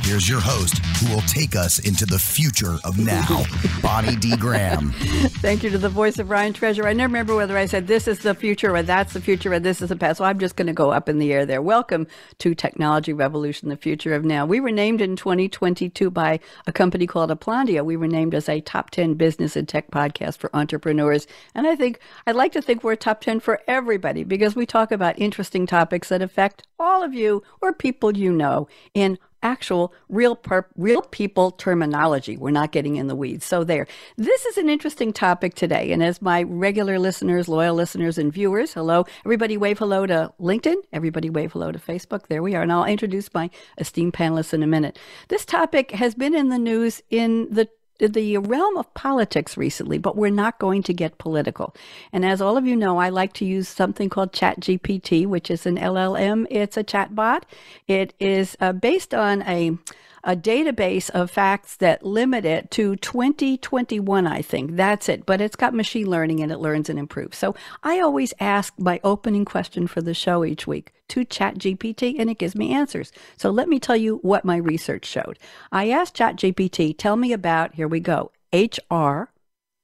Here's your host, who will take us into the future of now, Bonnie D. Graham. Thank you to the voice of Ryan Treasure. I never remember whether I said this is the future or that's the future or this is the past. So I'm just going to go up in the air there. Welcome to Technology Revolution, the future of now. We were named in 2022 by a company called Applandia. We were named as a top 10 business and tech podcast for entrepreneurs. And I'd like to think we're top 10 for everybody, because we talk about interesting topics that affect all of you or people you know in actual real people terminology. We're not getting in the weeds. So there. This is an interesting topic today. And as my regular listeners, loyal listeners and viewers, hello. Everybody wave hello to LinkedIn. Everybody wave hello to Facebook. There we are. And I'll introduce my esteemed panelists in a minute. This topic has been in the news in the realm of politics recently, but we're not going to get political. And as all of you know, I like to use something called ChatGPT, which is an LLM. It's a chatbot. It is based on a database of facts that limit it to 2021, I think. That's it. But it's got machine learning, and it learns and improves. So I always ask my opening question for the show each week to ChatGPT, and it gives me answers. So let me tell you what my research showed. I asked ChatGPT, tell me about, here we go, HR,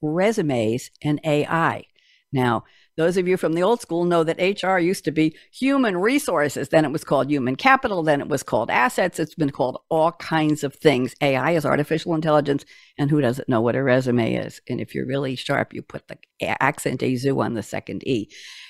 resumes, and AI. Now, those of you from the old school know that HR used to be human resources. Then it was called human capital. Then it was called assets. It's been called all kinds of things. AI is artificial intelligence. And who doesn't know what a resume is? And if you're really sharp, you put the accent azu on the second E.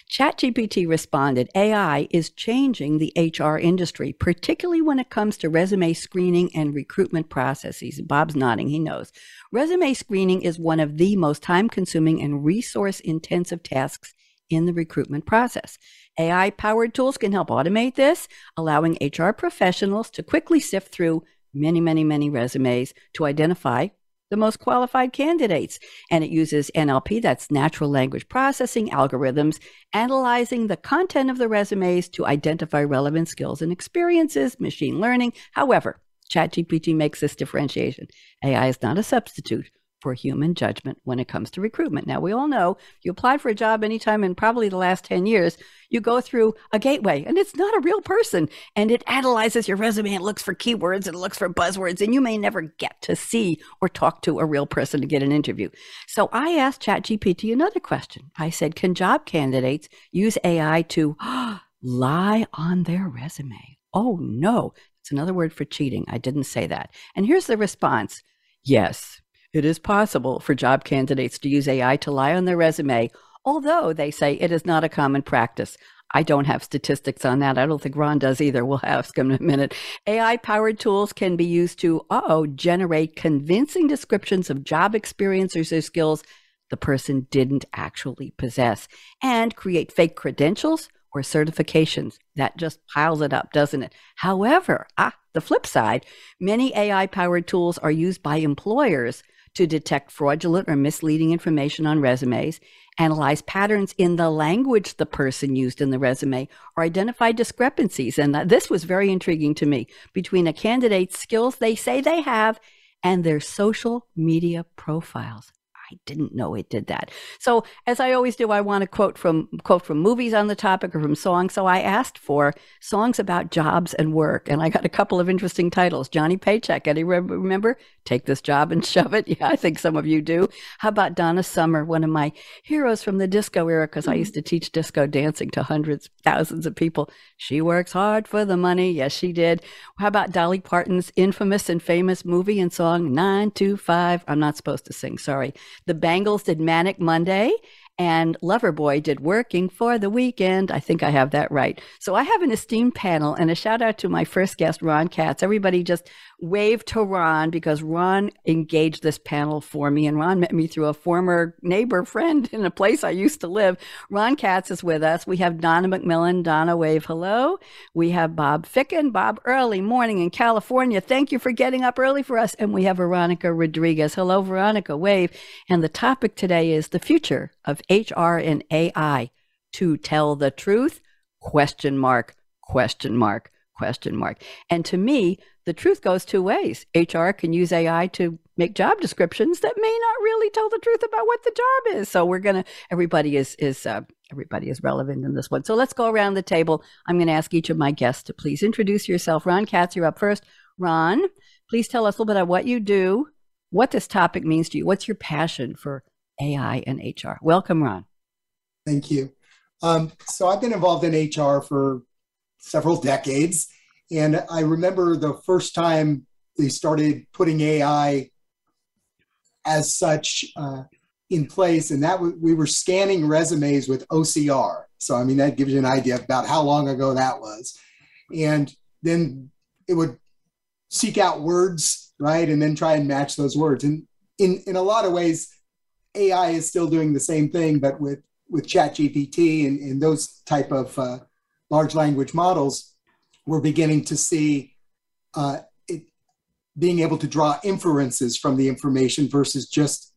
ChatGPT responded, AI is changing the HR industry, particularly when it comes to resume screening and recruitment processes. Bob's nodding. He knows. Resume screening is one of the most time-consuming and resource-intensive tasks in the recruitment process. AI-powered tools can help automate this, allowing HR professionals to quickly sift through many resumes to identify the most qualified candidates. And it uses NLP, that's natural language processing, algorithms, analyzing the content of the resumes to identify relevant skills and experiences, machine learning. However, ChatGPT makes this differentiation. AI is not a substitute for human judgment when it comes to recruitment. Now, we all know you apply for a job anytime in probably the last 10 years, you go through a gateway, and it's not a real person, and it analyzes your resume, and looks for keywords, and looks for buzzwords, and you may never get to see or talk to a real person to get an interview. So I asked ChatGPT another question. I said, can job candidates use AI to lie on their resume? Oh, no. It's another word for cheating. I didn't say that. And here's the response. Yes. It is possible for job candidates to use AI to lie on their resume, although they say it is not a common practice. I don't have statistics on that. I don't think Ron does either. We'll ask him in a minute. AI-powered tools can be used to, generate convincing descriptions of job experiences or skills the person didn't actually possess, and create fake credentials or certifications. That just piles it up, doesn't it? However, the flip side, many AI-powered tools are used by employers to detect fraudulent or misleading information on resumes, analyze patterns in the language the person used in the resume, or identify discrepancies. And this was very intriguing to me, between a candidate's skills they say they have and their social media profiles. I didn't know it did that. So as I always do, I want to quote from movies on the topic or from songs. So I asked for songs about jobs and work, and I got a couple of interesting titles. Johnny Paycheck, anyone remember? Take This Job and Shove It. Yeah, I think some of you do. How about Donna Summer, one of my heroes from the disco era, because I used to teach disco dancing to hundreds, thousands of people. She works hard for the money. Yes, she did. How about Dolly Parton's infamous and famous movie and song 9 to 5? I'm not supposed to sing, sorry. The Bangles did Manic Monday, and Loverboy did Working for the Weekend. I think I have that right. So I have an esteemed panel, and a shout out to my first guest, Ron Katz. Everybody just wave to Ron, because Ron engaged this panel for me, and Ron met me through a former neighbor friend in a place I used to live. Ron Katz is with us. We have Donna McMillan. Donna, wave hello. We have Bob Ficken. Bob, early morning in California. Thank you for getting up early for us. And we have Veronica Rodriguez. Hello, Veronica, wave. And the topic today is the future of HR and AI. To tell the truth? Question mark, question mark, question mark. And to me, the truth goes two ways. HR can use AI to make job descriptions that may not really tell the truth about what the job is. So we're going to, everybody is relevant in this one. So let's go around the table. I'm going to ask each of my guests to please introduce yourself. Ron Katz, you're up first. Ron, please tell us a little bit about what you do, what this topic means to you. What's your passion for AI and HR? Welcome, Ron. Thank you. So I've been involved in HR for several decades. And I remember the first time they started putting AI as such in place, and that we were scanning resumes with OCR. So, I mean, that gives you an idea about how long ago that was. And then it would seek out words, right? And then try and match those words. And in a lot of ways, AI is still doing the same thing, but with ChatGPT and those type of large language models, we're beginning to see it being able to draw inferences from the information versus just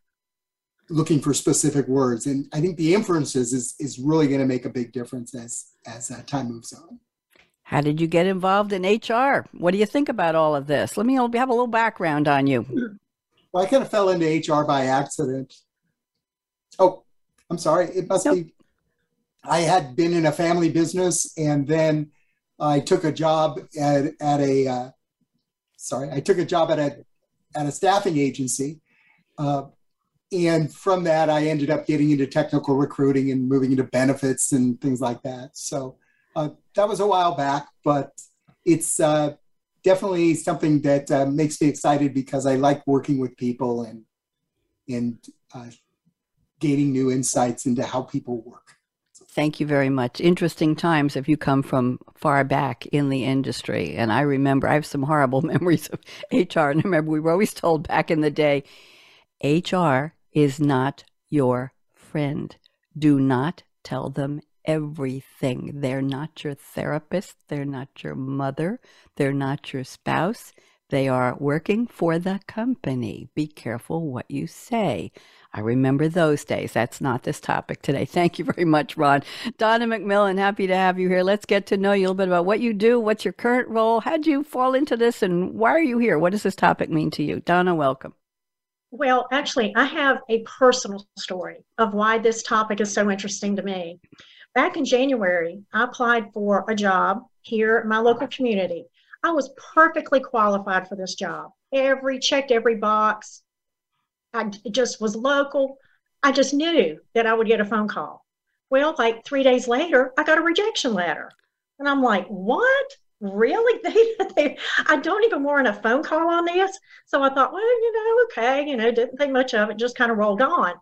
looking for specific words. And I think the inferences is really going to make a big difference as time moves on. How did you get involved in HR? What do you think about all of this? Let me have a little background on you. Well, I kind of fell into HR by accident. Oh, I'm sorry. It must be. I had been in a family business, and then I took a job at a staffing agency. And from that, I ended up getting into technical recruiting and moving into benefits and things like that. So that was a while back, but it's definitely something that makes me excited, because I like working with people and gaining new insights into how people work. Thank you very much. Interesting times if you come from far back in the industry. And I remember, I have some horrible memories of HR. And I remember we were always told back in the day, HR is not your friend. Do not tell them everything. They're not your therapist. They're not your mother. They're not your spouse. They are working for the company. Be careful what you say. I remember those days. That's not this topic today. Thank you very much, Ron. Donna McMillan, happy to have you here. Let's get to know you a little bit about what you do, what's your current role, how'd you fall into this, and why are you here? What does this topic mean to you? Donna, welcome. Well, actually, I have a personal story of why this topic is so interesting to me. Back in January, I applied for a job here in my local community. I was perfectly qualified for this job. Checked every box. It just was local. I just knew that I would get a phone call. Well, like 3 days later, I got a rejection letter. And I'm like, what? Really? I don't even warrant a phone call on this. So I thought, well, okay, didn't think much of it, just kind of rolled on.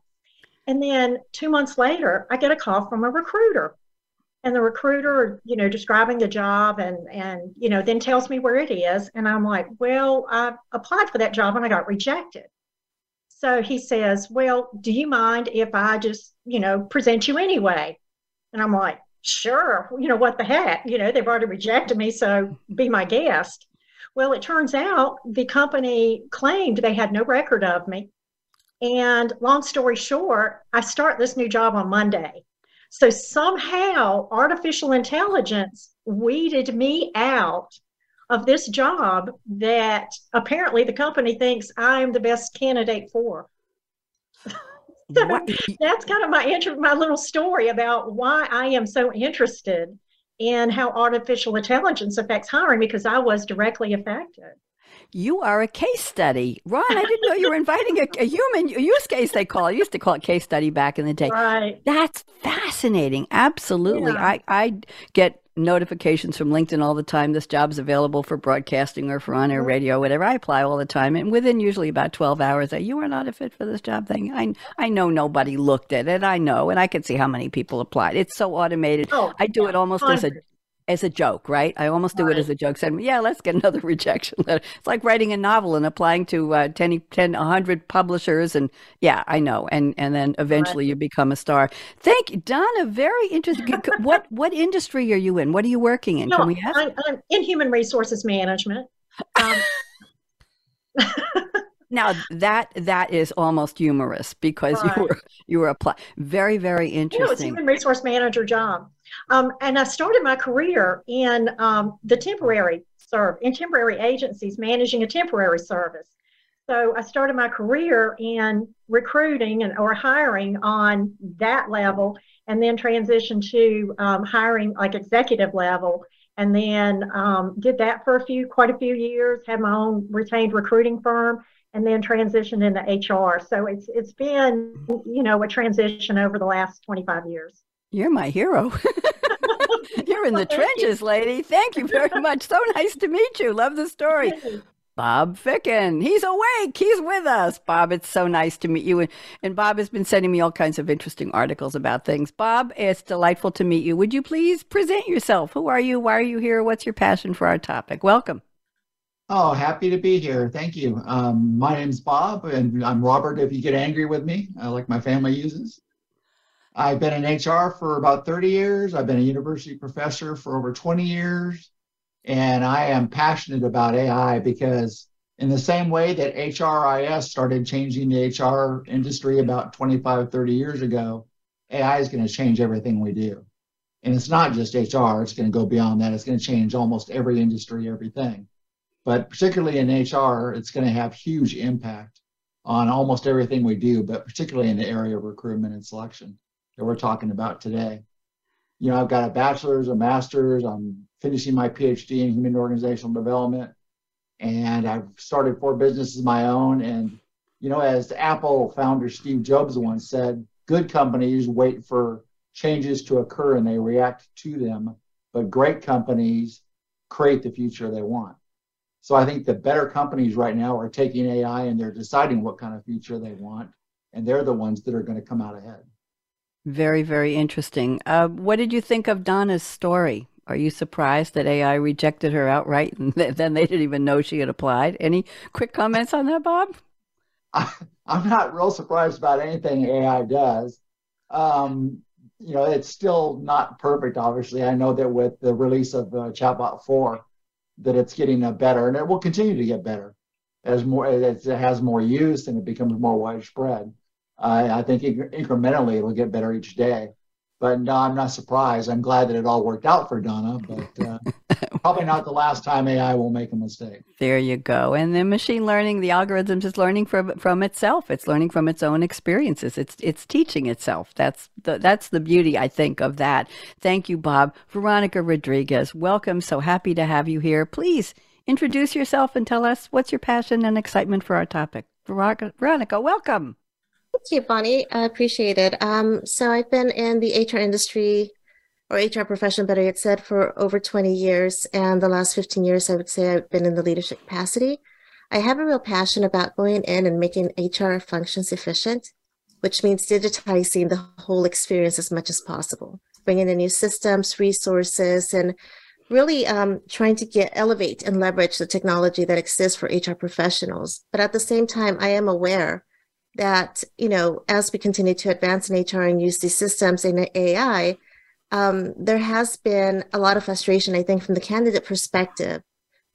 And then 2 months later, I get a call from a recruiter. And the recruiter, describing the job and then tells me where it is. And I'm like, well, I applied for that job and I got rejected. So he says, well, do you mind if I just, present you anyway? And I'm like, sure, what the heck? They've already rejected me, so be my guest. Well, it turns out the company claimed they had no record of me. And long story short, I start this new job on Monday. So somehow artificial intelligence weeded me out of this job that apparently the company thinks I'm the best candidate for. So that's kind of my little story about why I am so interested in how artificial intelligence affects hiring, because I was directly affected. You are a case study. Ron, I didn't know you were inviting a human use case, they call it. I used to call it case study back in the day. Right. That's fascinating. Absolutely. Yeah. I get notifications from LinkedIn all the time. This job's available for broadcasting or for on-air radio, whatever. I apply all the time. And within usually about 12 hours, that you are not a fit for this job thing. I know nobody looked at it. I know. And I can see how many people applied. It's so automated. Oh, I do it almost as a joke, right? I almost do it as a joke. Saying, yeah, let's get another rejection letter. It's like writing a novel and applying to 100 publishers. And yeah, I know. And then eventually you become a star. Thank you, Donna. Very interesting. What industry are you in? What are you working in? Can we ask? I'm in human resources management. Now that is almost humorous because you were applying. Very, very interesting. It's a human resource manager job. And I started my career in temporary agencies, managing a temporary service. So I started my career in recruiting or hiring on that level, and then transitioned to hiring like executive level, and then did that for quite a few years, had my own retained recruiting firm, and then transitioned into HR. So it's been, a transition over the last 25 years. You're my hero. You're in the trenches, lady. Thank you very much. So nice to meet you. Love the story. Bob Ficken. He's awake. He's with us. Bob, it's so nice to meet you. And Bob has been sending me all kinds of interesting articles about things. Bob, it's delightful to meet you. Would you please present yourself? Who are you? Why are you here? What's your passion for our topic? Welcome. Oh, happy to be here. Thank you. My name's Bob, and I'm Robert if you get angry with me, like my family uses. I've been in HR for about 30 years. I've been a university professor for over 20 years. And I am passionate about AI because in the same way that HRIS started changing the HR industry about 25, 30 years ago, AI is going to change everything we do. And it's not just HR. It's going to go beyond that. It's going to change almost every industry, everything. But particularly in HR, it's going to have huge impact on almost everything we do, but particularly in the area of recruitment and selection that we're talking about today. I've got a bachelor's, a master's, I'm finishing my PhD in human organizational development, and I've started 4 businesses of my own. And, as Apple founder Steve Jobs once said, good companies wait for changes to occur and they react to them, but great companies create the future they want. So I think the better companies right now are taking AI and they're deciding what kind of future they want, and they're the ones that are going to come out ahead. Very, very interesting. What did you think of Donna's story? Are you surprised that AI rejected her outright and then they didn't even know she had applied? Any quick comments on that, Bob? I'm not real surprised about anything AI does. It's still not perfect, obviously. I know that with the release of Chatbot 4 that it's getting better, and it will continue to get better as it has more use and it becomes more widespread. I think incrementally it'll get better each day, but no, I'm not surprised. I'm glad that it all worked out for Donna, but probably not the last time AI will make a mistake. There you go. And then machine learning, the algorithms is learning from itself. It's learning from its own experiences. It's teaching itself. That's the beauty, I think, of that. Thank you, Bob. Veronica Rodriguez, welcome. So happy to have you here. Please introduce yourself and tell us what's your passion and excitement for our topic. Veronica, welcome. Thank you, Bonnie. I appreciate it. So I've been in the HR industry, or HR profession, better yet said, for over 20 years. And the last 15 years, I would say I've been in the leadership capacity. I have a real passion about going in and making HR functions efficient, which means digitizing the whole experience as much as possible, bringing in new systems, resources, and really trying to elevate and leverage the technology that exists for HR professionals. But at the same time, I am aware that, as we continue to advance in HR and use these systems in AI, there has been a lot of frustration, I think, from the candidate perspective,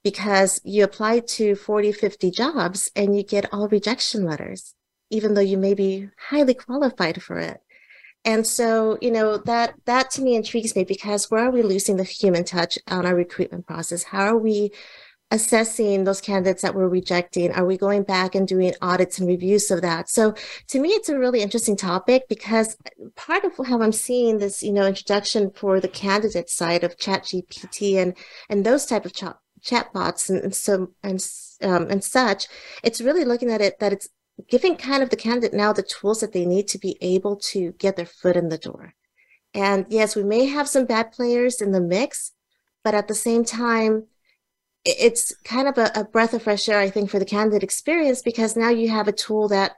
because you apply to 40, 50 jobs and you get all rejection letters, even though you may be highly qualified for it. And so, that to me intrigues me, because where are we losing the human touch on our recruitment process? How are we assessing those candidates that we're rejecting? Are we going back and doing audits and reviews of that? So to me, it's a really interesting topic, because part of how I'm seeing this, introduction for the candidate side of ChatGPT and those type of chatbots and such, it's really looking at it that it's giving kind of the candidate now the tools that they need to be able to get their foot in the door. And yes, we may have some bad players in the mix, but at the same time, it's kind of a breath of fresh air, I think, for the candidate experience, because now you have a tool that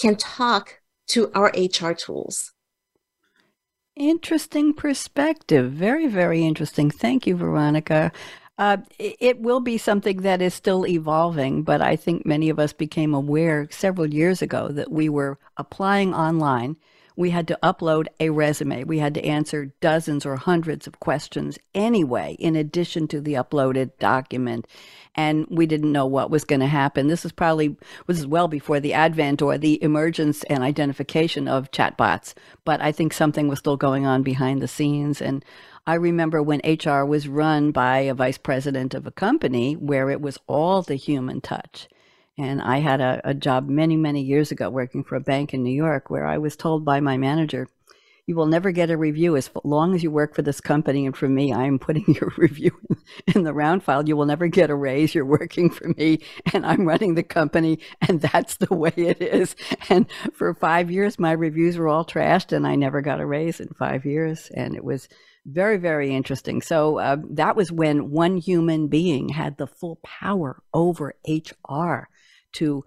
can talk to our HR tools. Interesting perspective. Very, very interesting. Thank you, Veronica. It will be something that is still evolving, but I think many of us became aware several years ago that we were applying online. We had to upload a resume. We had to answer dozens or hundreds of questions anyway, in addition to the uploaded document. And we didn't know what was going to happen. This is well before the advent or the emergence and identification of chatbots. But I think something was still going on behind the scenes. And I remember when HR was run by a vice president of a company where it was all the human touch. And I had a job many, many years ago working for a bank in New York where I was told by my manager, you will never get a review as long as you work for this company. And for me, I am putting your review in the round file. You will never get a raise. You're working for me and I'm running the company. And that's the way it is. And for 5 years, my reviews were all trashed and I never got a raise in 5 years. And it was very, very interesting. So that was when one human being had the full power over HR to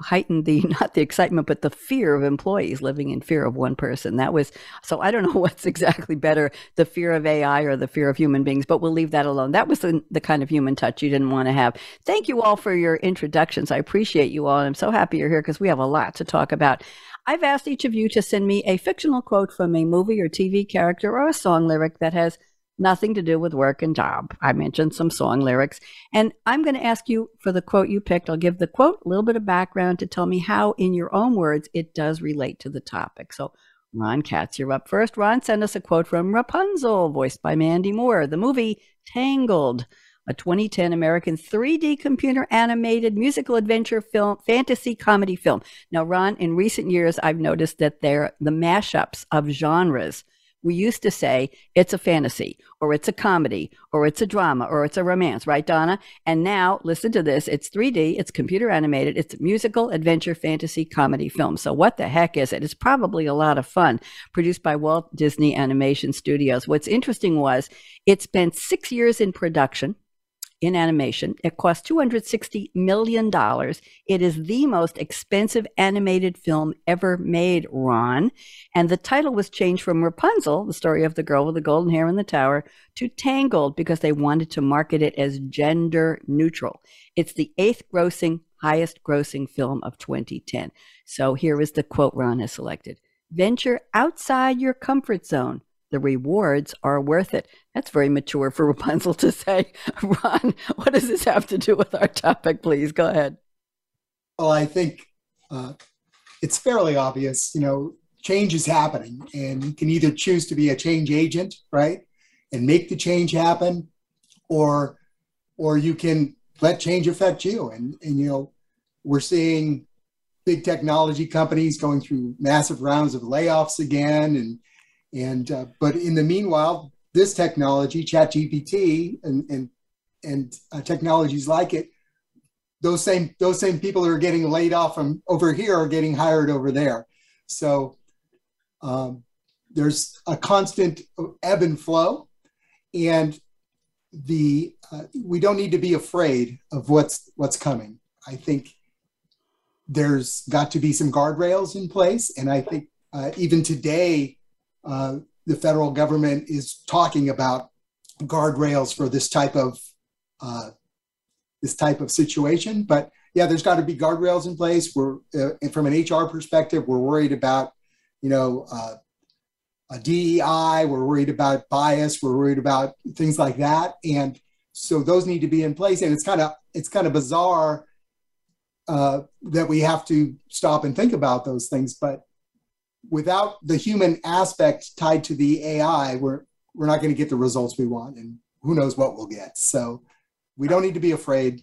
heighten not the excitement, but the fear of employees living in fear of one person. So I don't know what's exactly better, the fear of AI or the fear of human beings, but we'll leave that alone. That was the kind of human touch you didn't want to have. Thank you all for your introductions. I appreciate you all. And I'm so happy you're here because we have a lot to talk about. I've asked each of you to send me a fictional quote from a movie or TV character or a song lyric that has nothing to do with work and job. I mentioned some song lyrics, and I'm going to ask you for the quote you picked. I'll give the quote, a little bit of background to tell me how, in your own words, it does relate to the topic. So Ron Katz, you're up first. Ron, send us a quote from Rapunzel, voiced by Mandy Moore, the movie Tangled, a 2010 American 3D computer animated musical adventure film, fantasy comedy film. Now, Ron, in recent years, I've noticed that the mashups of genres. We used to say it's a fantasy or it's a comedy or it's a drama or it's a romance, right, Donna? And now, listen to this, it's 3D, it's computer animated, it's a musical, adventure, fantasy, comedy film. So what the heck is it? It's probably a lot of fun, produced by Walt Disney Animation Studios. What's interesting was it spent 6 years in production, in animation. It cost $260 million. It is the most expensive animated film ever made, Ron. And the title was changed from Rapunzel, the story of the girl with the golden hair in the tower, to Tangled because they wanted to market it as gender neutral. It's the highest grossing film of 2010. So here is the quote Ron has selected. Venture outside your comfort zone. The rewards are worth it. That's very mature for Rapunzel to say. Ron, what does this have to do with our topic, please? Go ahead. Well, I think it's fairly obvious, change is happening and you can either choose to be a change agent, right? And make the change happen, or you can let change affect you. And we're seeing big technology companies going through massive rounds of layoffs again, but in the meanwhile, this technology, ChatGPT, and technologies like it, those same people who are getting laid off from over here are getting hired over there. So there's a constant ebb and flow, and we don't need to be afraid of what's coming. I think there's got to be some guardrails in place, and I think even today. The federal government is talking about guardrails for this type of situation. But yeah, there's got to be guardrails in place. From an HR perspective, we're worried about, a DEI, we're worried about bias, we're worried about things like that. And so those need to be in place. And it's kind of bizarre that we have to stop and think about those things, but without the human aspect tied to the AI, we're not going to get the results we want, and who knows what we'll get. So we don't need to be afraid.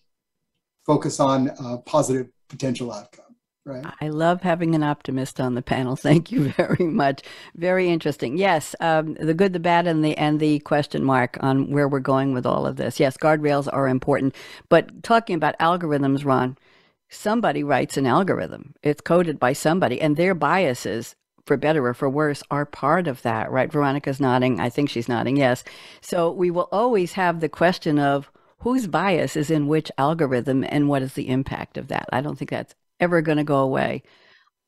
Focus on a positive potential outcome, right? I love having an optimist on the panel. Thank you very much. Very interesting. Yes, the good, the bad, and the question mark on where we're going with all of this. Yes, guardrails are important. But talking about algorithms, Ron, somebody writes an algorithm. It's coded by somebody, and their biases for better or for worse, are part of that, right? Veronica's nodding. I think she's nodding, yes. So we will always have the question of whose bias is in which algorithm and what is the impact of that. I don't think that's ever going to go away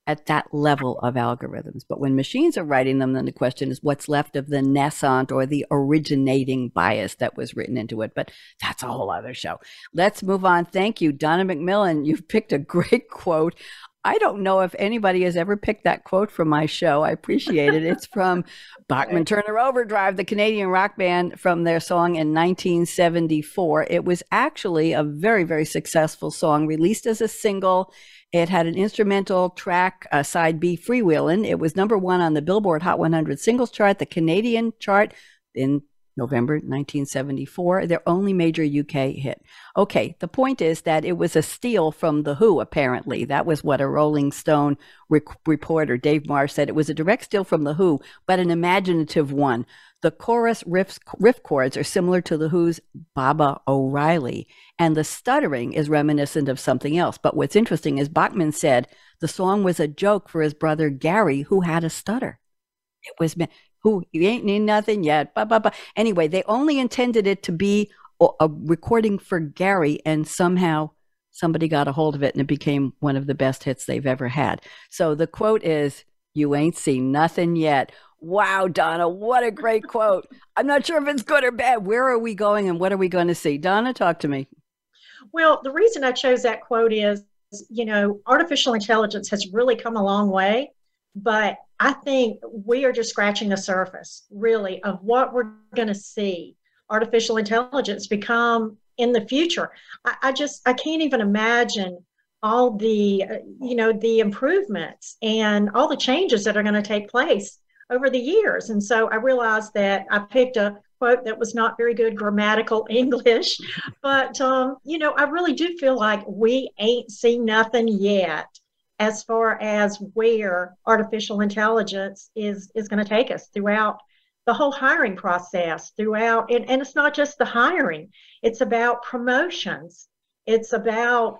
at that level of algorithms. But when machines are writing them, then the question is what's left of the nascent or the originating bias that was written into it. But that's a whole other show. Let's move on. Thank you, Donna McMillan. You've picked a great quote. I don't know if anybody has ever picked that quote from my show. I appreciate it. It's from Bachman Turner Overdrive, the Canadian rock band, from their song in 1974. It was actually a very, very successful song released as a single. It had an instrumental track, side B, Freewheelin'. It was number one on the Billboard Hot 100 singles chart, the Canadian chart, in November 1974, their only major UK hit. Okay, the point is that it was a steal from The Who, apparently. That was what a Rolling Stone reporter, Dave Marsh, said. It was a direct steal from The Who, but an imaginative one. The chorus riff chords are similar to The Who's Baba O'Reilly, and the stuttering is reminiscent of something else. But what's interesting is Bachman said the song was a joke for his brother Gary, who had a stutter. It was meant... Who, you ain't need nothing yet, bah, bah, bah. Anyway, they only intended it to be a recording for Gary, and somehow somebody got a hold of it, and it became one of the best hits they've ever had. So the quote is, you ain't seen nothing yet. Wow, Donna, what a great quote. I'm not sure if it's good or bad. Where are we going, and what are we going to see? Donna, talk to me. Well, the reason I chose that quote is, you know, artificial intelligence has really come a long way, but I think we are just scratching the surface, really, of what we're going to see artificial intelligence become in the future. I can't even imagine all the, you know, the improvements and all the changes that are going to take place over the years. And so I realized that I picked a quote that was not very good grammatical English, but, you know, I really do feel like we ain't seen nothing yet as far as where artificial intelligence is going to take us throughout the whole hiring process, throughout, and it's not just the hiring, it's about promotions, it's about,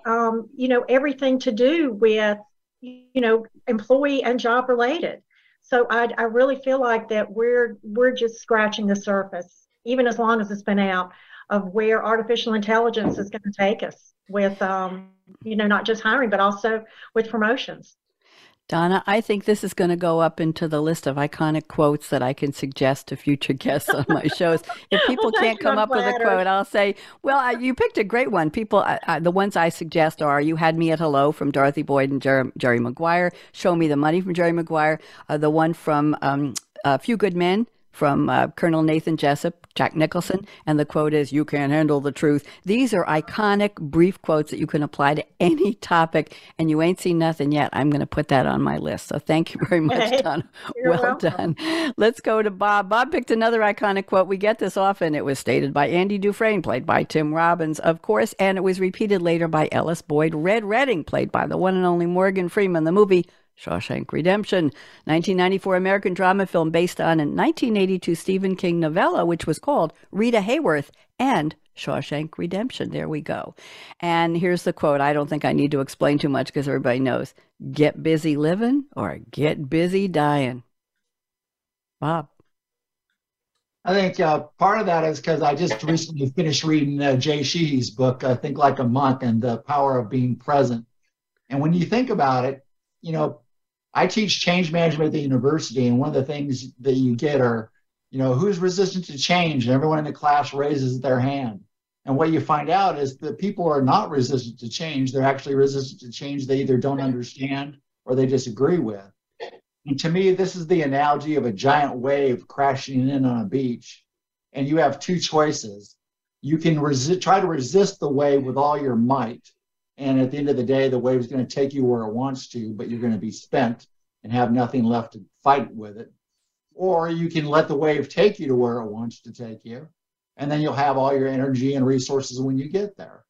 you know, everything to do with, you know, employee and job related. So I really feel like that we're just scratching the surface, even as long as it's been out, of where artificial intelligence is going to take us with, you know, not just hiring, but also with promotions. Donna, I think this is going to go up into the list of iconic quotes that I can suggest to future guests on my shows. If people can't come up with a quote, I'll say, well, you picked a great one. People, the ones I suggest are, you had me at hello from Dorothy Boyd and Jerry Maguire, show me the money from Jerry Maguire, the one from A Few Good Men, from Colonel Nathan Jessup, Jack Nicholson, and the quote is, you can't handle the truth. These are iconic, brief quotes that you can apply to any topic, and you ain't seen nothing yet. I'm going to put that on my list. So thank you very much, Donna. Well done. Let's go to Bob. Bob picked another iconic quote. We get this often. It was stated by Andy Dufresne, played by Tim Robbins, of course, and it was repeated later by Ellis Boyd Redding, played by the one and only Morgan Freeman, the movie Shawshank Redemption, 1994 American drama film based on a 1982 Stephen King novella, which was called Rita Hayworth and Shawshank Redemption. There we go. And here's the quote. I don't think I need to explain too much because everybody knows. Get busy living or get busy dying. Bob. I think part of that is because I just recently finished reading Jay Sheehy's book, I think like a month, and The Power of Being Present. And when you think about it, you know, I teach change management at the university, and one of the things that you get are, you know, who's resistant to change? And everyone in the class raises their hand. And what you find out is that people are not resistant to change. They're actually resistant to change they either don't understand or they disagree with. And to me, this is the analogy of a giant wave crashing in on a beach. And you have two choices. You can try to resist the wave with all your might. And at the end of the day, the wave's going to take you where it wants to, but you're going to be spent and have nothing left to fight with it. Or you can let the wave take you to where it wants to take you, and then you'll have all your energy and resources when you get there.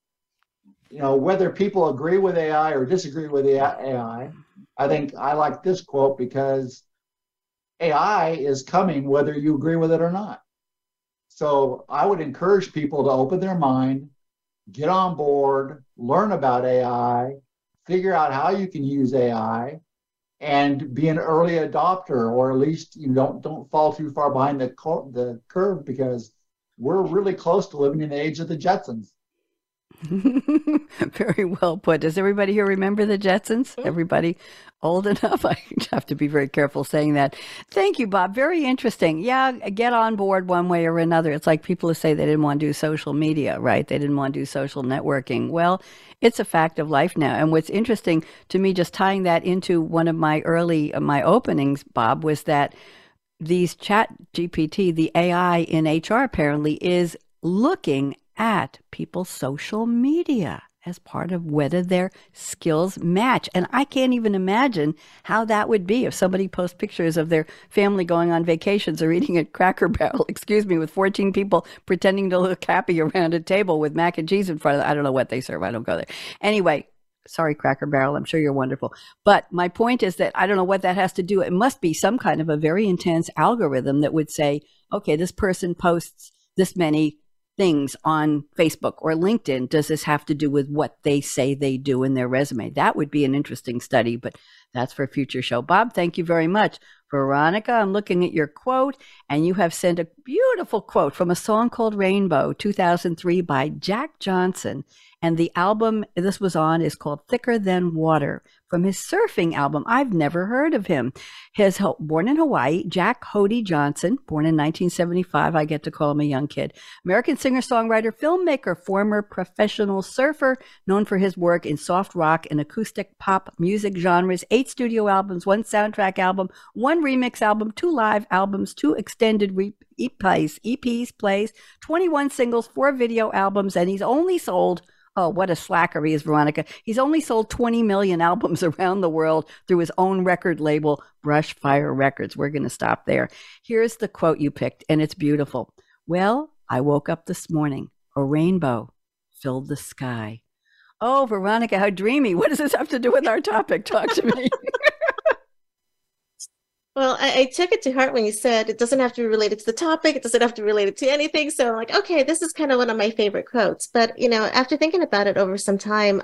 You know, whether people agree with AI or disagree with AI, I think I like this quote because AI is coming whether you agree with it or not. So I would encourage people to open their mind, get on board, learn about AI, figure out how you can use AI, and be an early adopter, or at least you don't fall too far behind the curve, because we're really close to living in the age of the Jetsons. Very well put. Does everybody here remember the Jetsons? Everybody old enough? I have to be very careful saying that. Thank you, Bob. Very interesting. Yeah, get on board one way or another. It's like people who say they didn't want to do social media, right? They didn't want to do social networking. Well, it's a fact of life now. And what's interesting to me, just tying that into one of my early, my openings, Bob, was that these ChatGPT, the AI in HR apparently is looking at people's social media as part of whether their skills match. And I can't even imagine how that would be if somebody posts pictures of their family going on vacations or eating at Cracker Barrel, excuse me, with 14 people pretending to look happy around a table with mac and cheese in front of them. I don't know what they serve. I don't go there. Anyway, sorry, Cracker Barrel. I'm sure you're wonderful. But my point is that I don't know what that has to do. It must be some kind of a very intense algorithm that would say, okay, this person posts this many things on Facebook or LinkedIn. Does this have to do with what they say they do in their resume? That would be an interesting study, but that's for a future show. Bob, thank you very much. Veronica, I'm looking at your quote, and you have sent a beautiful quote from a song called Rainbow, 2003 by Jack Johnson. And the album this was on is called Thicker Than Water, from his surfing album. I've never heard of him. His born in Hawaii, Jack Hody Johnson, born in 1975. I get to call him a young kid. American singer-songwriter, filmmaker, former professional surfer, known for his work in soft rock and acoustic pop music genres, 8 studio albums, 1 soundtrack album, 1 remix album, 2 live albums, 2 extended EPs, 21 singles, 4 video albums, and he's only sold, oh, what a slacker he is, Veronica. He's only sold 20 million albums around the world through his own record label, Brushfire Records. We're going to stop there. Here's the quote you picked, and it's beautiful. Well, I woke up this morning. A rainbow filled the sky. Oh, Veronica, how dreamy. What does this have to do with our topic? Talk to me. Well, I took it to heart when you said it doesn't have to be related to the topic. It doesn't have to be related to anything. So I'm like, okay, this is kind of one of my favorite quotes. But, you know, after thinking about it over some time,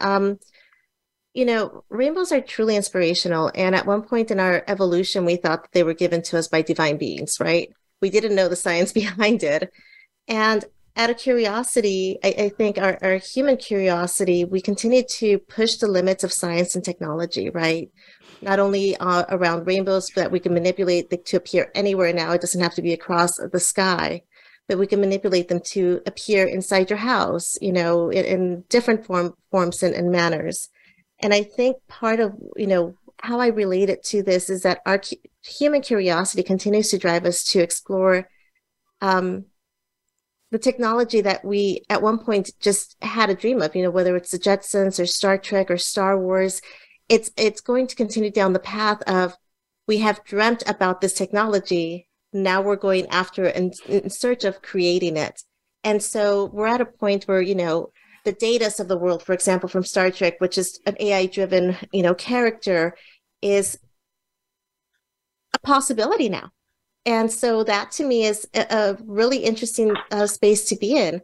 you know, rainbows are truly inspirational. And at one point in our evolution, we thought that they were given to us by divine beings, right? We didn't know the science behind it. And out of curiosity, I think our human curiosity, we continue to push the limits of science and technology, right? Not only around rainbows, but we can manipulate them to appear anywhere now. It doesn't have to be across the sky, but we can manipulate them to appear inside your house, you know, in different forms and manners. And I think part of, you know, how I relate it to this is that our human curiosity continues to drive us to explore the technology that we at one point just had a dream of, you know, whether it's the Jetsons or Star Trek or Star Wars. It's going to continue down the path of, we have dreamt about this technology, now we're going after and in search of creating it. And so we're at a point where, you know, the Datas of the world, for example, from Star Trek, which is an AI-driven, you know, character, is a possibility now. And so that to me is a really interesting space to be in.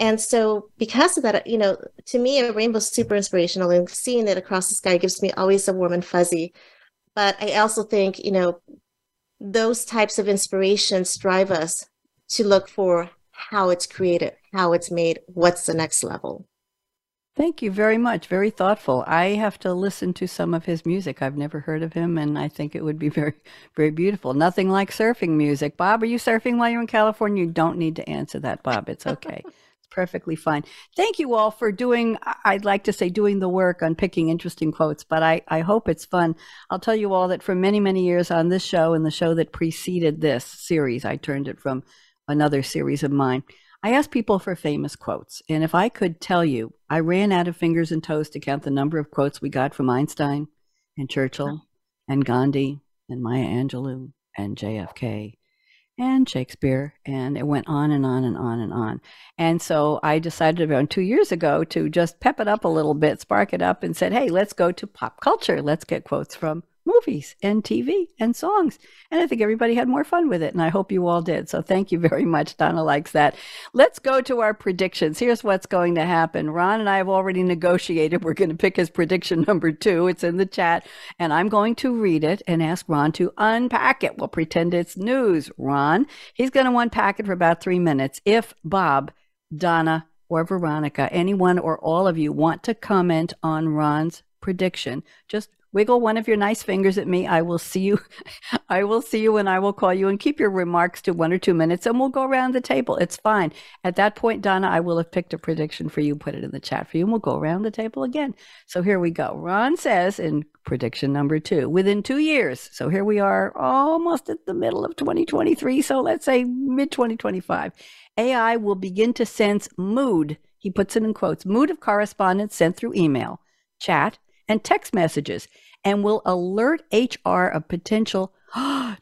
And so because of that, you know, to me, a rainbow is super inspirational, and seeing it across the sky gives me always a warm and fuzzy. But I also think, you know, those types of inspirations drive us to look for how it's created, how it's made, what's the next level. Thank you very much. Very thoughtful. I have to listen to some of his music. I've never heard of him, and I think it would be very, very beautiful. Nothing like surfing music. Bob, are you surfing while you're in California? You don't need to answer that, Bob. It's okay. Perfectly fine. Thank you all for doing, I'd like to say doing the work on picking interesting quotes, but I hope it's fun. I'll tell you all that for many, many years on this show and the show that preceded this series, I turned it from another series of mine, I asked people for famous quotes. And if I could tell you, I ran out of fingers and toes to count the number of quotes we got from Einstein and Churchill and Gandhi and Maya Angelou and JFK and Shakespeare, and it went on and on and on and on. And so I decided around 2 years ago to just pep it up a little bit, spark it up, and said, hey, let's go to pop culture. Let's get quotes from movies and TV and songs. And I think everybody had more fun with it. And I hope you all did. So thank you very much. Donna likes that. Let's go to our predictions. Here's what's going to happen. Ron and I have already negotiated. We're going to pick his prediction number 2. It's in the chat. And I'm going to read it and ask Ron to unpack it. We'll pretend it's news, Ron. He's going to unpack it for about 3 minutes. If Bob, Donna, or Veronica, anyone or all of you want to comment on Ron's prediction, just wiggle one of your nice fingers at me. I will see you. I will see you and I will call you, and keep your remarks to 1 or 2 minutes and we'll go around the table. It's fine. At that point, Donna, I will have picked a prediction for you, put it in the chat for you, and we'll go around the table again. So here we go. Ron says in prediction number 2, within 2 years. So here we are almost at the middle of 2023. So let's say mid 2025, AI will begin to sense mood. He puts it in quotes, mood of correspondence sent through email, chat, and text messages, and will alert HR of potential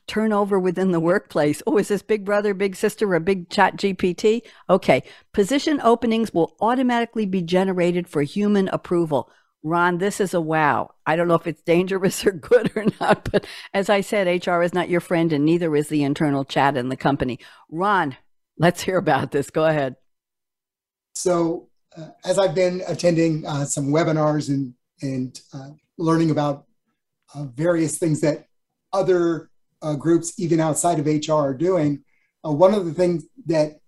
turnover within the workplace. Oh, is this big brother, big sister, or big chat GPT? Okay. Position openings will automatically be generated for human approval. Ron, this is a wow. I don't know if it's dangerous or good or not, but as I said, HR is not your friend, and neither is the internal chat in the company. Ron, let's hear about this. Go ahead. So as I've been attending some webinars and learning about various things that other groups, even outside of HR, are doing. One of the things that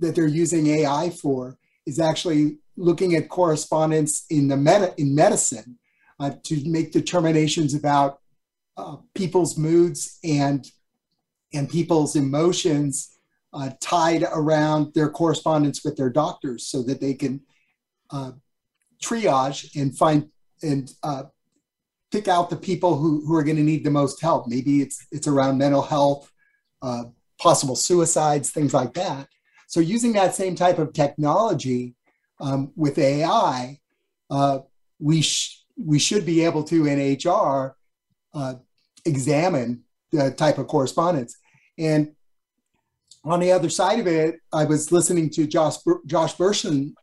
they're using AI for is actually looking at correspondence in medicine to make determinations about people's moods and people's emotions tied around their correspondence with their doctors, so that they can triage and find and pick out the people who are going to need the most help. Maybe it's around mental health, possible suicides, things like that. So using that same type of technology with AI, we should be able to, in HR, examine the type of correspondence. And on the other side of it, I was listening to Josh Bersin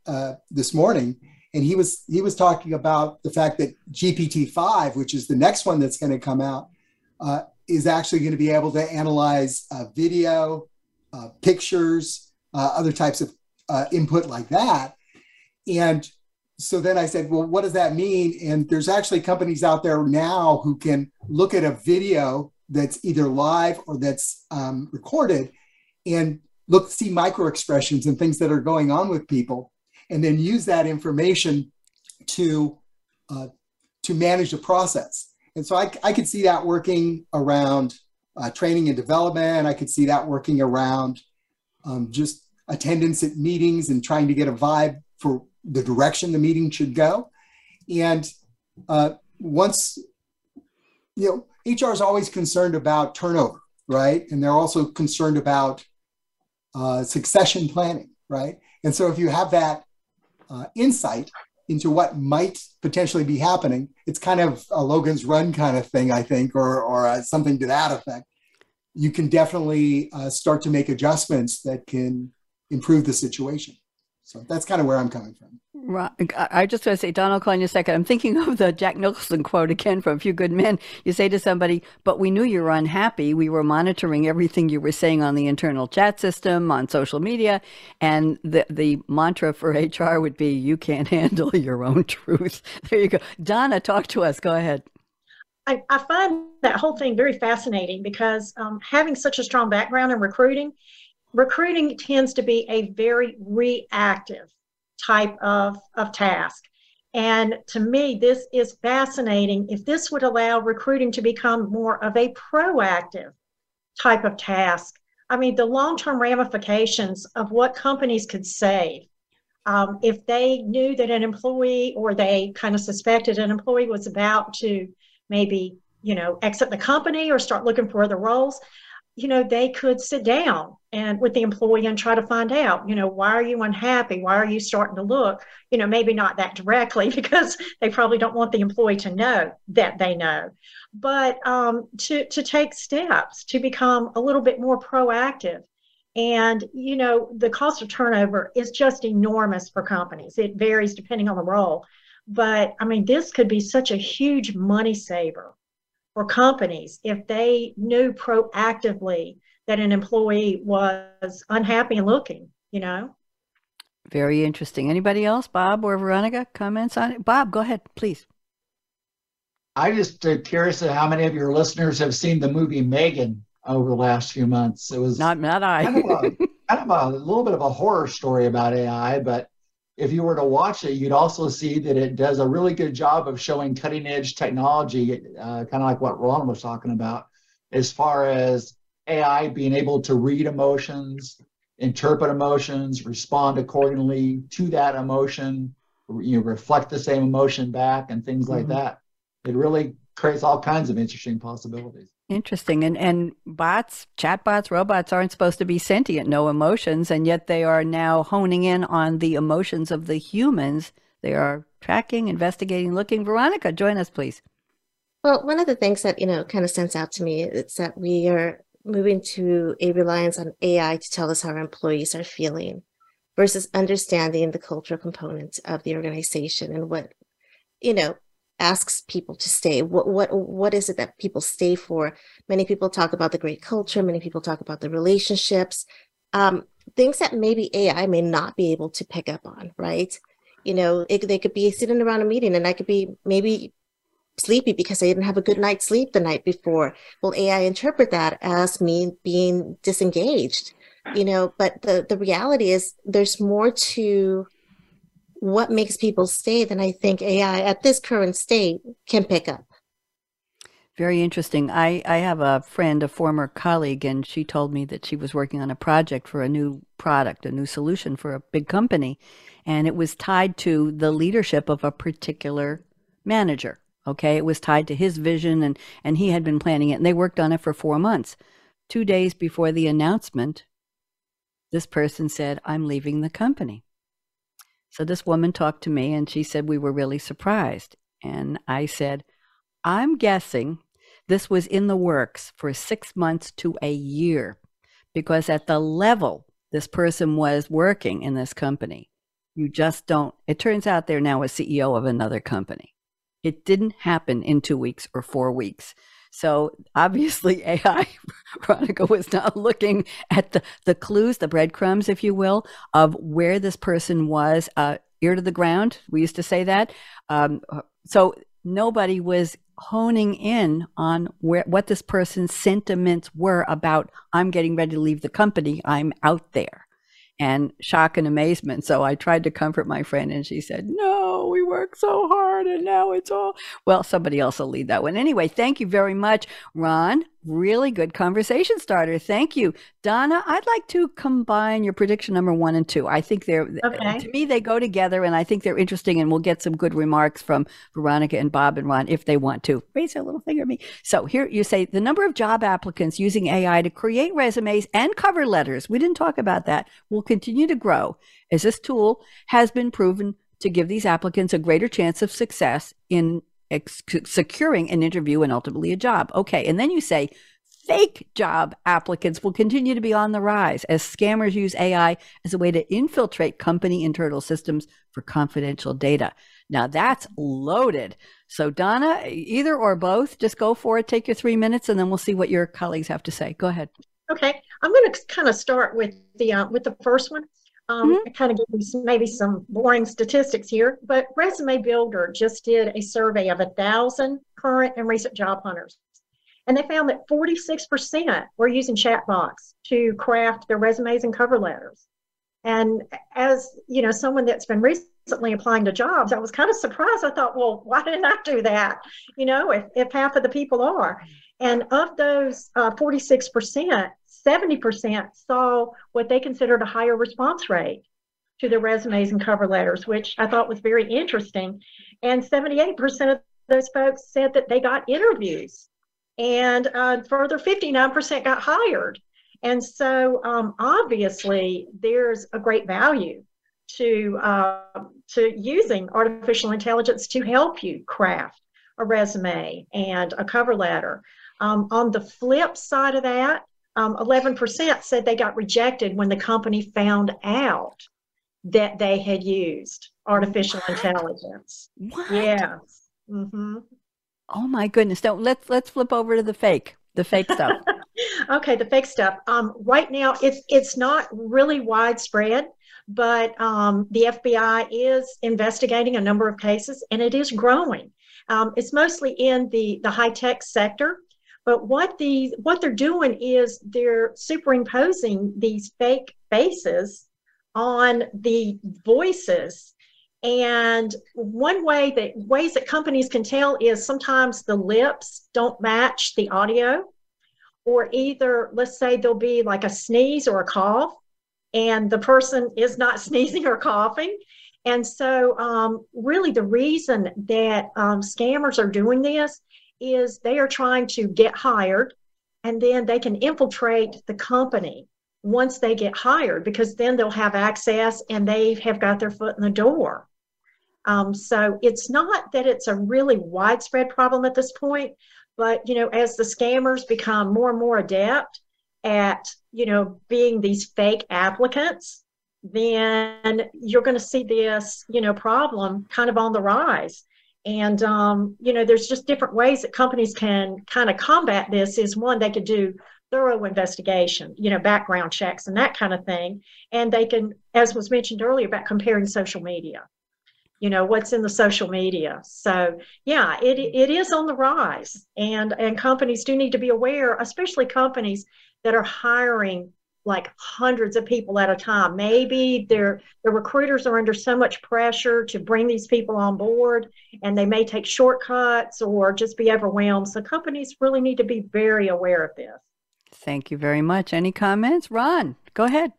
this morning. And he was talking about the fact that GPT-5, which is the next one that's going to come out, is actually going to be able to analyze video, pictures, other types of input like that. And so then I said, well, what does that mean? And there's actually companies out there now who can look at a video that's either live or that's recorded and see micro expressions and things that are going on with people, and then use that information to manage the process. And so I could see that working around training and development. I could see that working around just attendance at meetings and trying to get a vibe for the direction the meeting should go. And once, you know, HR is always concerned about turnover, right? And they're also concerned about succession planning, right? And so if you have that insight into what might potentially be happening, it's kind of a Logan's Run kind of thing, I think, or something to that effect. You can definitely start to make adjustments that can improve the situation. So that's kind of where I'm coming from. Right. I just want to say, Donald, call in a second. I'm thinking of the Jack Nicholson quote again from A Few Good Men. You say to somebody, but we knew you were unhappy. We were monitoring everything you were saying on the internal chat system, on social media. And the mantra for HR would be, you can't handle your own truth. There you go. Donna, talk to us. Go ahead. I find that whole thing very fascinating because having such a strong background in recruiting tends to be a very reactive type of task. And to me, this is fascinating. If this would allow recruiting to become more of a proactive type of task, I mean, the long-term ramifications of what companies could save if they knew that an employee, or they kind of suspected an employee was about to maybe, you know, exit the company or start looking for other roles, you know, they could sit down and with the employee and try to find out, you know, why are you unhappy? Why are you starting to look? You know, maybe not that directly because they probably don't want the employee to know that they know, but to take steps to become a little bit more proactive. And, you know, the cost of turnover is just enormous for companies. It varies depending on the role. But I mean, this could be such a huge money saver for companies if they knew proactively that an employee was unhappy and looking, you know. Very interesting. Anybody else, Bob or Veronica, comments on it? Bob, go ahead, please. I'm just curious at how many of your listeners have seen the movie Megan over the last few months. It was not I. kind of a little bit of a horror story about AI, but if you were to watch it, you'd also see that it does a really good job of showing cutting edge technology, kind of like what Ron was talking about, as far as AI being able to read emotions, interpret emotions, respond accordingly to that emotion, you know, reflect the same emotion back and things like that. It really creates all kinds of interesting possibilities. Interesting. And bots, chatbots, robots aren't supposed to be sentient, no emotions, and yet they are now honing in on the emotions of the humans. They are tracking, investigating, looking. Veronica, join us, please. Well, one of the things that, you know, kind of stands out to me is that we are moving to a reliance on AI to tell us how our employees are feeling versus understanding the cultural components of the organization and what, you know, asks people to stay. What is it that people stay for? Many people talk about the great culture. Many people talk about the relationships, things that maybe AI may not be able to pick up on, right? You know, they could be sitting around a meeting and I could be maybe sleepy because I didn't have a good night's sleep the night before. Will AI interpret that as me being disengaged? You know, but the reality is there's more to what makes people stay than I think AI at this current state can pick up. Very interesting. I have a friend, a former colleague, and she told me that she was working on a project for a new product, a new solution for a big company. And it was tied to the leadership of a particular manager. Okay. It was tied to his vision and he had been planning it and they worked on it for 4 months. 2 days before the announcement, this person said, "I'm leaving the company." So this woman talked to me and she said, we were really surprised. And I said, I'm guessing this was in the works for 6 months to a year, because at the level this person was working in this company, you just don't, it turns out they're now a CEO of another company. It didn't happen in 2 weeks or 4 weeks. So obviously AI, Veronica, was not looking at the clues, the breadcrumbs, if you will, of where this person was, ear to the ground. We used to say that. So nobody was honing in on what this person's sentiments were about, I'm getting ready to leave the company, I'm out there. And shock and amazement. So I tried to comfort my friend and she said, no, we worked so hard and now it's all, well, somebody else will lead that one. Anyway, thank you very much, Ron. Really good conversation starter. Thank you. Donna, I'd like to combine your prediction number 1 and 2. I think they're, okay. To me, they go together and I think they're interesting and we'll get some good remarks from Veronica and Bob and Ron if they want to. Raise their little finger at me. So here you say the number of job applicants using AI to create resumes and cover letters, we didn't talk about that, will continue to grow as this tool has been proven to give these applicants a greater chance of success in securing an interview and ultimately a job. Okay. And then you say fake job applicants will continue to be on the rise as scammers use AI as a way to infiltrate company internal systems for confidential data. Now that's loaded. So Donna, either or both, just go for it, take your 3 minutes, and then we'll see what your colleagues have to say. Go ahead. Okay. I'm going to kind of start with the first one. Kind of give you maybe some boring statistics here, but Resume Builder just did a survey of 1,000 current and recent job hunters. And they found that 46% were using chatbots to craft their resumes and cover letters. And as, you know, someone that's been recently applying to jobs, I was kind of surprised. I thought, well, why didn't I do that? You know, if half of the people are. And of those 46%, 70% saw what they considered a higher response rate to their resumes and cover letters, which I thought was very interesting. And 78% of those folks said that they got interviews, and further 59% got hired. And so obviously there's a great value to using artificial intelligence to help you craft a resume and a cover letter. On the flip side of that, 11% said they got rejected when the company found out that they had used artificial intelligence. What? Yes. Mm-hmm. Oh my goodness. So let's flip over to the fake stuff. Okay, the fake stuff. Right now, it's not really widespread, but the FBI is investigating a number of cases, and it is growing. It's mostly in the high-tech sector. But what they're doing is they're superimposing these fake faces on the voices. And one way ways that companies can tell is sometimes the lips don't match the audio, or either, let's say there'll be like a sneeze or a cough, and the person is not sneezing or coughing. And so really the reason that scammers are doing this is they are trying to get hired, and then they can infiltrate the company once they get hired, because then they'll have access and they have got their foot in the door. So it's not that it's a really widespread problem at this point, but, you know, as the scammers become more and more adept at, you know, being these fake applicants, then you're going to see this, you know, problem kind of on the rise. And, you know, there's just different ways that companies can kind of combat this. Is one, they could do thorough investigation, you know, background checks and that kind of thing. And they can, as was mentioned earlier, about comparing social media, you know, what's in the social media. So yeah, it is on the rise, and companies do need to be aware, especially companies that are hiring like hundreds of people at a time. Maybe the recruiters are under so much pressure to bring these people on board, and they may take shortcuts or just be overwhelmed. So companies really need to be very aware of this. Thank you very much. Any comments? Ron, go ahead.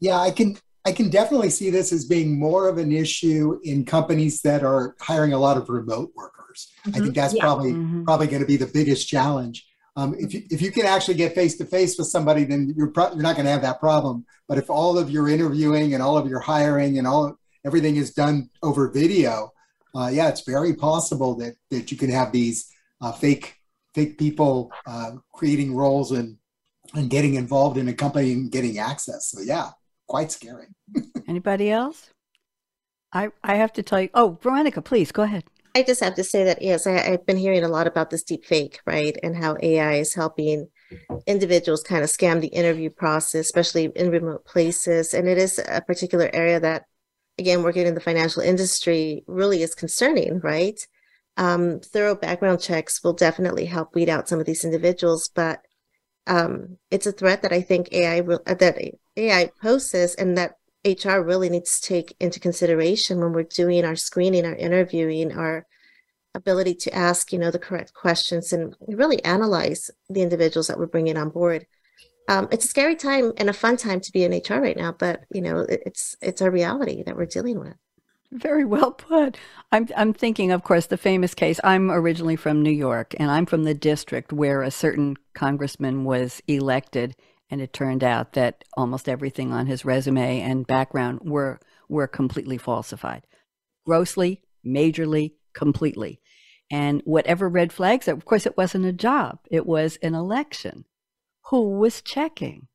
Yeah, I can definitely see this as being more of an issue in companies that are hiring a lot of remote workers. Mm-hmm. I think that's probably going to be the biggest challenge. If you can actually get face-to-face with somebody, then you're not going to have that problem. But if all of your interviewing and all of your hiring and everything is done over video, yeah, it's very possible that you can have these fake people creating roles and getting involved in a company and getting access. So yeah, quite scary. Anybody else? I have to tell you. Oh, Veronica, please go ahead. I just have to say that, yes, I've been hearing a lot about this deep fake, right? And how AI is helping individuals kind of scam the interview process, especially in remote places. And it is a particular area that, again, working in the financial industry really is concerning, right? Thorough background checks will definitely help weed out some of these individuals, but it's a threat that I think AI poses, and that HR really needs to take into consideration when we're doing our screening, our interviewing, our ability to ask, you know, the correct questions and really analyze the individuals that we're bringing on board. It's a scary time and a fun time to be in HR right now, but, you know, it's a reality that we're dealing with. Very well put. I'm thinking, of course, the famous case. I'm originally from New York, and I'm from the district where a certain congressman was elected. And it turned out that almost everything on his resume and background were completely falsified. Grossly, majorly, completely. And whatever red flags, of course, it wasn't a job. It was an election. Who was checking?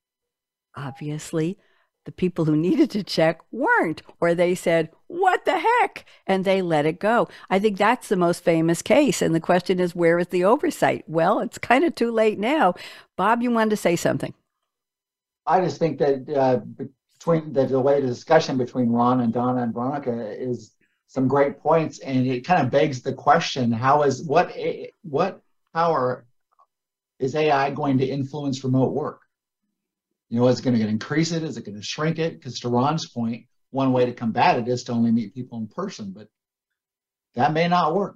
Obviously, the people who needed to check weren't, or they said, what the heck? And they let it go. I think that's the most famous case. And the question is, where is the oversight? Well, it's kind of too late now. Bob, you wanted to say something. I just think that between the way the discussion between Ron and Donna and Veronica is some great points, and it kind of begs the question: what power is AI going to influence remote work? You know, is it going to increase it? Is it going to shrink it? Because to Ron's point, one way to combat it is to only meet people in person, but that may not work.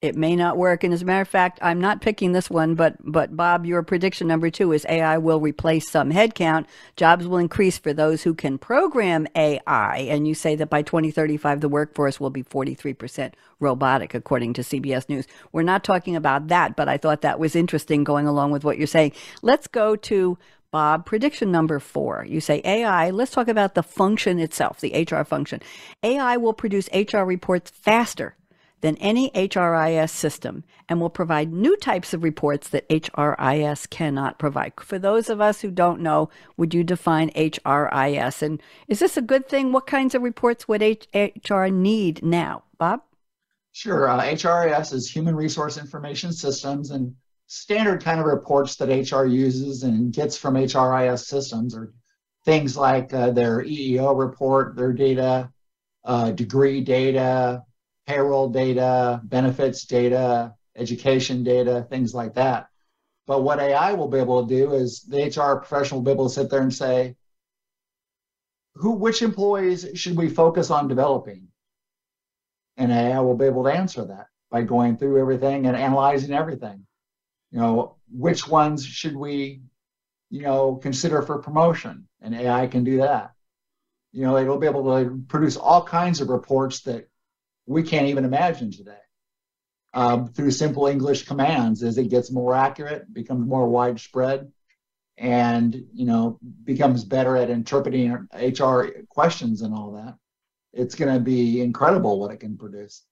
It may not work. And as a matter of fact, I'm not picking this one, but Bob, your prediction number 2 is AI will replace some headcount. Jobs will increase for those who can program AI. And you say that by 2035, the workforce will be 43% robotic, according to CBS News. We're not talking about that, but I thought that was interesting going along with what you're saying. Let's go to Bob, prediction number 4. You say AI. Let's talk about the function itself, the HR function. AI will produce HR reports faster than any HRIS system, and will provide new types of reports that HRIS cannot provide. For those of us who don't know, would you define HRIS? And is this a good thing? What kinds of reports would HR need now? Bob? Sure. HRIS is Human Resource Information Systems, and standard kind of reports that HR uses and gets from HRIS systems are things like their EEO report, their data, degree data, payroll data, benefits data, education data, things like that. But what AI will be able to do is the HR professional will be able to sit there and say, which employees should we focus on developing? And AI will be able to answer that by going through everything and analyzing everything. You know, which ones should we, you know, consider for promotion? And AI can do that. You know, it'll be able to produce all kinds of reports that we can't even imagine today. Through simple English commands, as it gets more accurate, becomes more widespread, and, you know, becomes better at interpreting HR questions and all that, it's going to be incredible what it can produce.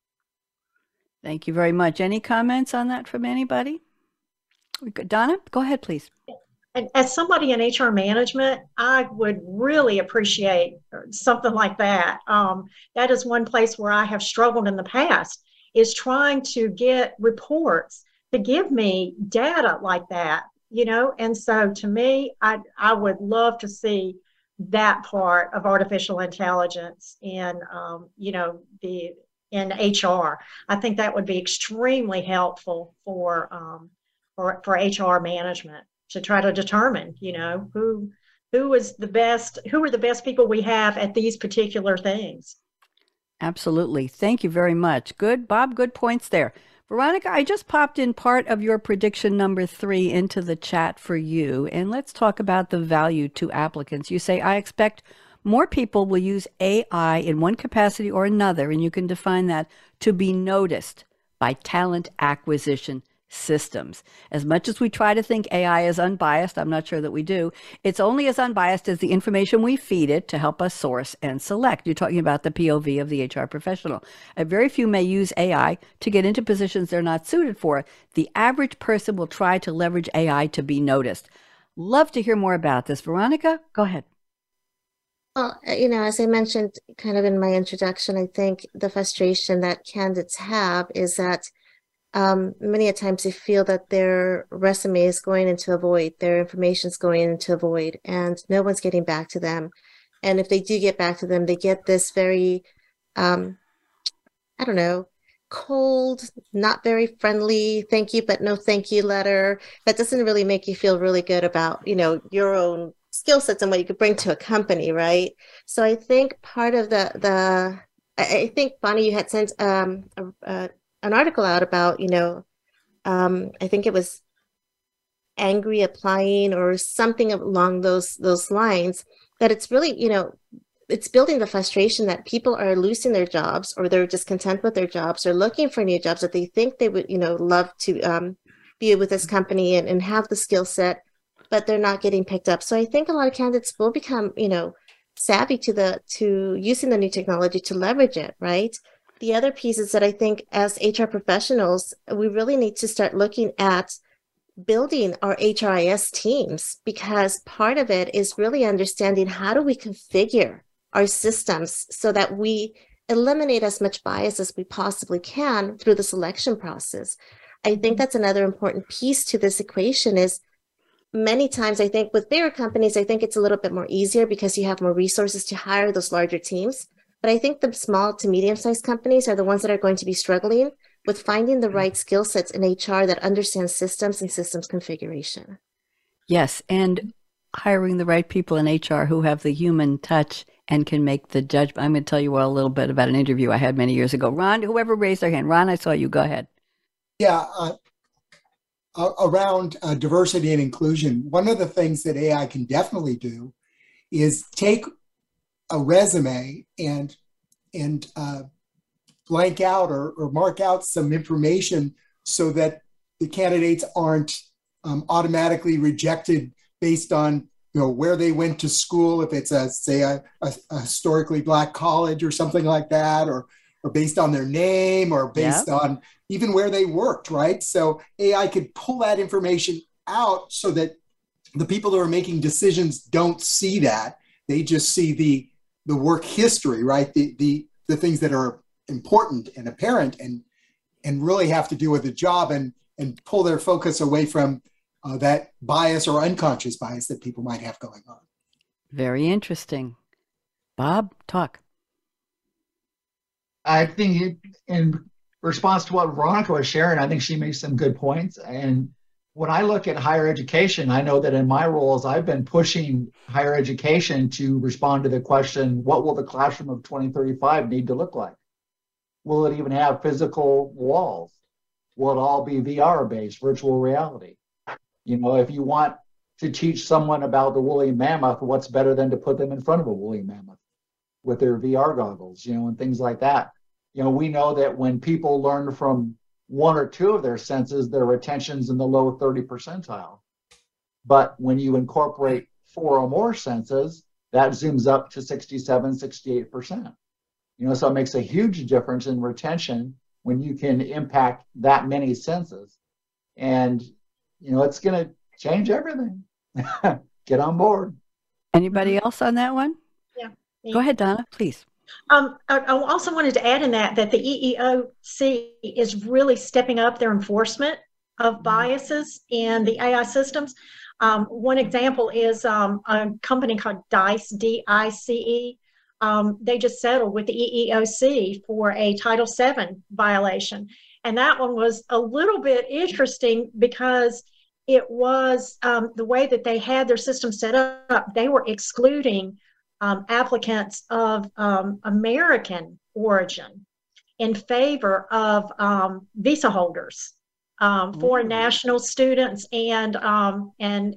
Thank you very much. Any comments on that from anybody? Donna, go ahead, please. As somebody in HR management, I would really appreciate something like that. That is one place where I have struggled in the past, is trying to get reports to give me data like that, you know? And so to me, I would love to see that part of artificial intelligence in, you know, in HR. I think that would be extremely helpful for HR management to try to determine, you know, who are the best people we have at these particular things. Absolutely. Thank you very much. Good, Bob, good points there. Veronica, I just popped in part of your prediction number 3 into the chat for you, and let's talk about the value to applicants. You say, I expect more people will use AI in one capacity or another, and you can define that to be noticed by talent acquisition systems. As much as we try to think AI is unbiased, I'm not sure that we do, it's only as unbiased as the information we feed it to help us source and select. You're talking about the POV of the HR professional. Very few may use AI to get into positions they're not suited for. The average person will try to leverage AI to be noticed. Love to hear more about this. Veronica, go ahead. Well, you know, as I mentioned kind of in my introduction, I think the frustration that candidates have is that many a times they feel that their resume is going into a void, their information is going into a void, and no one's getting back to them. And if they do get back to them, they get this very, I don't know, cold, not very friendly, thank you, but no thank you letter. That doesn't really make you feel really good about, you know, your own skill sets and what you could bring to a company, right? So I think part of I think, Bonnie, you had sent an article out about, you know, I think it was angry applying or something along those lines, that it's really, you know, it's building the frustration that people are losing their jobs, or they're discontent with their jobs, or looking for new jobs that they think they would, you know, love to be with this company and have the skill set, but they're not getting picked up. So I think a lot of candidates will become, you know, savvy to using the new technology to leverage it, right? The other piece is that I think as HR professionals, we really need to start looking at building our HRIS teams, because part of it is really understanding how do we configure our systems so that we eliminate as much bias as we possibly can through the selection process. I think that's another important piece to this equation is many times I think with bigger companies, I think it's a little bit more easier because you have more resources to hire those larger teams. But I think the small to medium-sized companies are the ones that are going to be struggling with finding the right skill sets in HR that understand systems and systems configuration. Yes, and hiring the right people in HR who have the human touch and can make the judgment. I'm going to tell you all a little bit about an interview I had many years ago. Ron, whoever raised their hand. Ron, I saw you. Go ahead. Yeah, around diversity and inclusion, one of the things that AI can definitely do is take a resume and blank out or mark out some information so that the candidates aren't automatically rejected based on, you know, where they went to school, if it's a historically black college or something like that, or based on their name, or based on even where they worked, right? So AI could pull that information out so that the people who are making decisions don't see that. They just see the work history, right? The things that are important and apparent, and and really have to do with the job and pull their focus away from that bias or unconscious bias that people might have going on. Very interesting. Bob, talk. I think in response to what Veronica was sharing, I think she makes some good points. And when I look at higher education, I know that in my roles, I've been pushing higher education to respond to the question, what will the classroom of 2035 need to look like? Will it even have physical walls? Will it all be VR-based, virtual reality? You know, if you want to teach someone about the woolly mammoth, what's better than to put them in front of a woolly mammoth with their VR goggles, you know, and things like that. You know, we know that when people learn from one or two of their senses, their retention's in the low 30 percentile. But when you incorporate four or more senses, that zooms up to 67, 68%. You know, so it makes a huge difference in retention when you can impact that many senses. And, you know, it's going to change everything. Get on board. Anybody else on that one? Go ahead, Donna, please. I also wanted to add in that the EEOC is really stepping up their enforcement of biases in the AI systems. One example is a company called DICE, D-I-C-E. They just settled with the EEOC for a Title VII violation. And that one was a little bit interesting because it was the way that they had their system set up, they were excluding applicants of American origin in favor of visa holders, foreign national students, and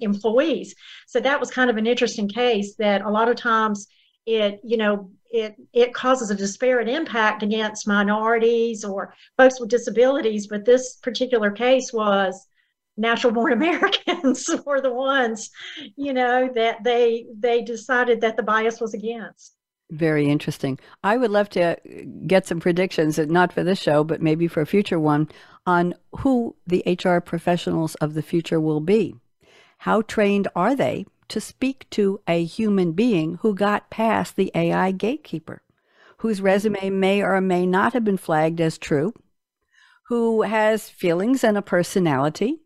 employees. So that was kind of an interesting case that a lot of times it causes a disparate impact against minorities or folks with disabilities. But this particular case was natural born Americans were the ones, you know, that they decided that the bias was against. Very interesting. I would love to get some predictions, not for this show, but maybe for a future one, on who the HR professionals of the future will be. How trained are they to speak to a human being who got past the AI gatekeeper, whose resume may or may not have been flagged as true, who has feelings and a personality?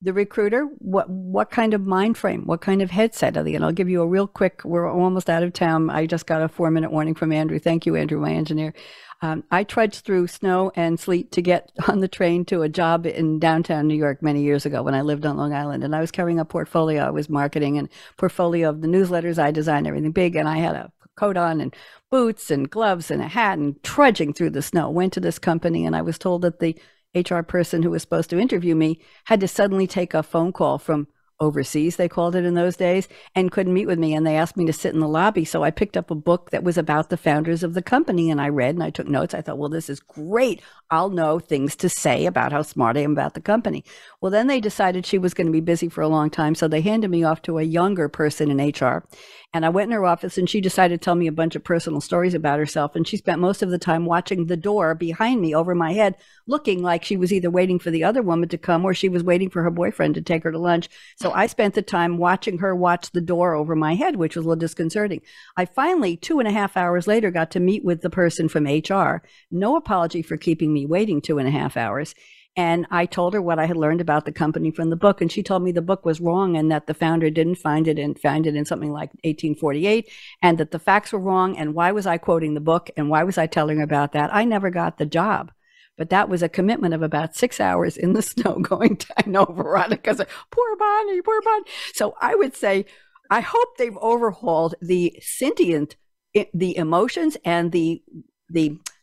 The recruiter, what kind of mind frame, what kind of headset are they? And I'll give you a real quick, we're almost out of town. I just got a 4-minute warning from Andrew. Thank you, Andrew, my engineer. I trudged through snow and sleet to get on the train to a job in downtown New York many years ago when I lived on Long Island. And I was carrying a portfolio. I was marketing and portfolio of the newsletters. I designed everything big, and I had a coat on and boots and gloves and a hat and trudging through the snow. Went to this company, and I was told that the HR person who was supposed to interview me had to suddenly take a phone call from overseas, they called it in those days, and couldn't meet with me. And they asked me to sit in the lobby. So I picked up a book that was about the founders of the company, and I read and I took notes. I thought, well, this is great. I'll know things to say about how smart I am about the company. Well, then they decided she was going to be busy for a long time. So they handed me off to a younger person in HR. And I went in her office, and she decided to tell me a bunch of personal stories about herself. And she spent most of the time watching the door behind me over my head, looking like she was either waiting for the other woman to come or she was waiting for her boyfriend to take her to lunch. So I spent the time watching her watch the door over my head, which was a little disconcerting. I finally, 2.5 hours later, got to meet with the person from HR. No apology for keeping me waiting 2.5 hours. And I told her what I had learned about the company from the book. And she told me the book was wrong and that the founder didn't find it in something like 1848 and that the facts were wrong. And why was I quoting the book? And why was I telling her about that? I never got the job. But that was a commitment of about 6 hours in the snow going to, I know Veronica's like, poor Bonnie, poor Bonnie. So I would say, I hope they've overhauled the sentient, the emotions and the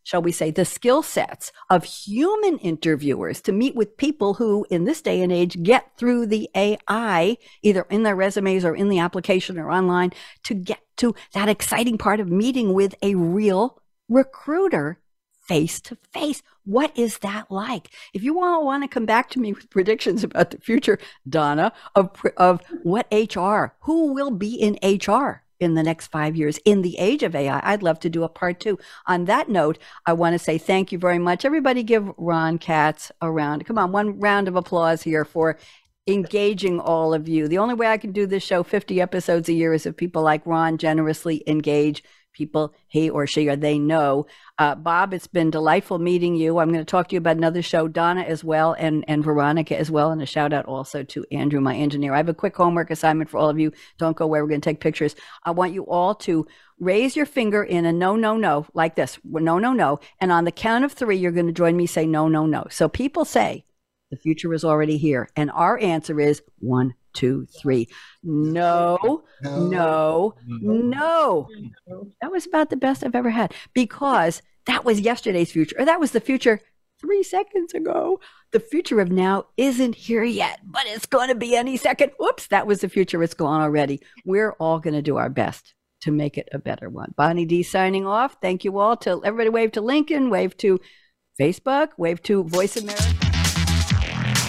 shall we say, the skill sets of human interviewers to meet with people who in this day and age get through the AI, either in their resumes or in the application or online, to get to that exciting part of meeting with a real recruiter face to face. What is that like? If you all want to come back to me with predictions about the future, Donna, of what HR, who will be in HR in the next 5 years in the age of AI. I'd love to do a part two. On that note, I want to say thank you very much. Everybody give Ron Katz a round. Come on, one round of applause here for engaging all of you. The only way I can do this show 50 episodes a year is if people like Ron generously engage people he or she or they know. Bob, it's been delightful meeting you. I'm going to talk to you about another show, Donna as well, and Veronica as well. And a shout out also to Andrew, my engineer. I have a quick homework assignment for all of you. Don't go away. We're going to take pictures. I want you all to raise your finger in a no, no, no, like this. No, no, no. And on the count of three, you're going to join me say no, no, no. So people say the future is already here. And our answer is 1, 2, 3. No, no, no. That was about the best I've ever had, because that was yesterday's future, or that was the future 3 seconds ago. The future of now isn't here yet, but it's going to be any second. Whoops, that was the future. It's gone already. We're all going to do our best to make it a better one. Bonnie D. signing off. Thank you all. Till everybody, wave to Lincoln, wave to Facebook, wave to Voice America.